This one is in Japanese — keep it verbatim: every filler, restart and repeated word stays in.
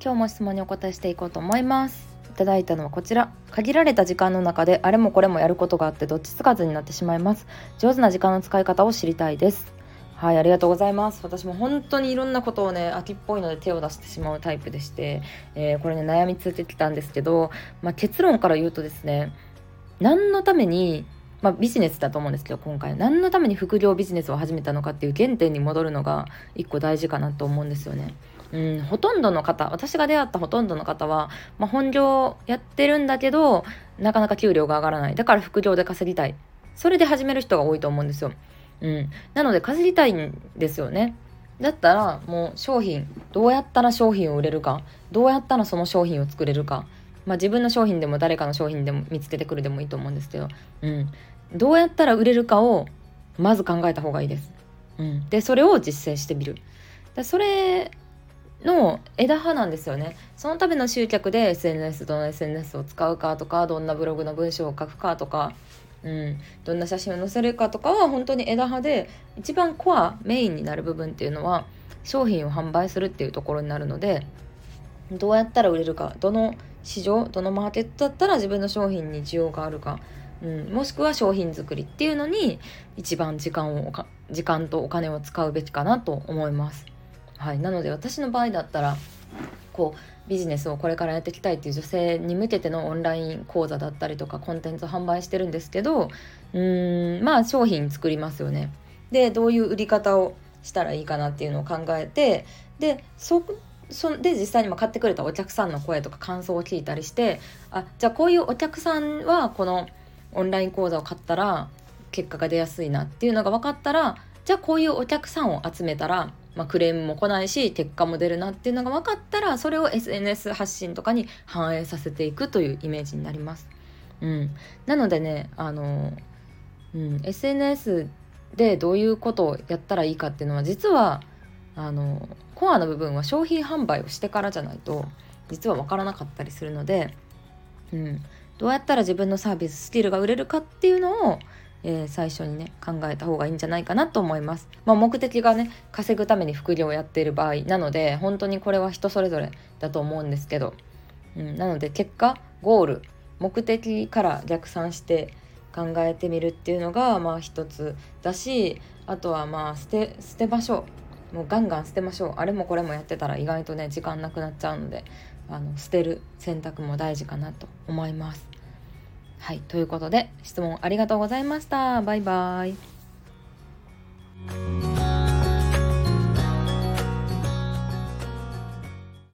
今日も質問にお答えしていこうと思います。いただいたのはこちら。限られた時間の中であれもこれもやることがあってどっちつかずになってしまいます。上手な時間の使い方を知りたいです。はい、ありがとうございます。私も本当にいろんなことをね、秋っぽいので手を出してしまうタイプでして、えー、これね悩みついてきたんですけど、まあ、結論から言うとですね、何のためにまあ、ビジネスだと思うんですけど、今回何のために副業ビジネスを始めたのかっていう原点に戻るのが一個大事かなと思うんですよね。うん、ほとんどの方、私が出会ったほとんどの方は、まあ、本業やってるんだけどなかなか給料が上がらない、だから副業で稼ぎたい、それで始める人が多いと思うんですよ。うん、なので稼ぎたいんですよね。だったらもう商品、どうやったら商品を売れるか、どうやったらその商品を作れるか、まあ、自分の商品でも誰かの商品でも見つけてくるでもいいと思うんですけど、うん、どうやったら売れるかをまず考えた方がいいです。うん、でそれを実践してみる。でそれの枝葉なんですよね。そのための集客で エスエヌエス、 どの エスエヌエス を使うかとか、どんなブログの文章を書くかとか、うん、どんな写真を載せるかとかは本当に枝葉で、一番コアメインになる部分っていうのは商品を販売するっていうところになるので、どうやったら売れるか、どの市場、どのマーケットだったら自分の商品に需要があるか、うん、もしくは商品作りっていうのに一番時間を、時間とお金を使うべきかなと思います。はい、なので私の場合だったらこうビジネスをこれからやっていきたいっていう女性に向けてのオンライン講座だったりとかコンテンツを販売してるんですけど、うーんまあ商品作りますよね。でどういう売り方をしたらいいかなっていうのを考えて、でそこそで実際にも買ってくれたお客さんの声とか感想を聞いたりして、あ、じゃあこういうお客さんはこのオンライン講座を買ったら結果が出やすいなっていうのが分かったら、じゃあこういうお客さんを集めたら、まあ、クレームも来ないし結果も出るなっていうのが分かったら、それを エスエヌエス 発信とかに反映させていくというイメージになります。うん、なのでね、あの、うん、エスエヌエス でどういうことをやったらいいかっていうのは、実はあのコアの部分は商品販売をしてからじゃないと実は分からなかったりするので、うん、どうやったら自分のサービス、スキルが売れるかっていうのを、えー、最初にね考えた方がいいんじゃないかなと思います。まあ、目的がね稼ぐために副業をやっている場合なので、本当にこれは人それぞれだと思うんですけど、うん、なので結果、ゴール、目的から逆算して考えてみるっていうのがまあ一つだし、あとはまあ捨て、捨てましょう。もうガンガン捨てましょう。あれもこれもやってたら意外とね時間なくなっちゃうので、あの捨てる選択も大事かなと思います。はい、ということで質問ありがとうございました。バイバイ。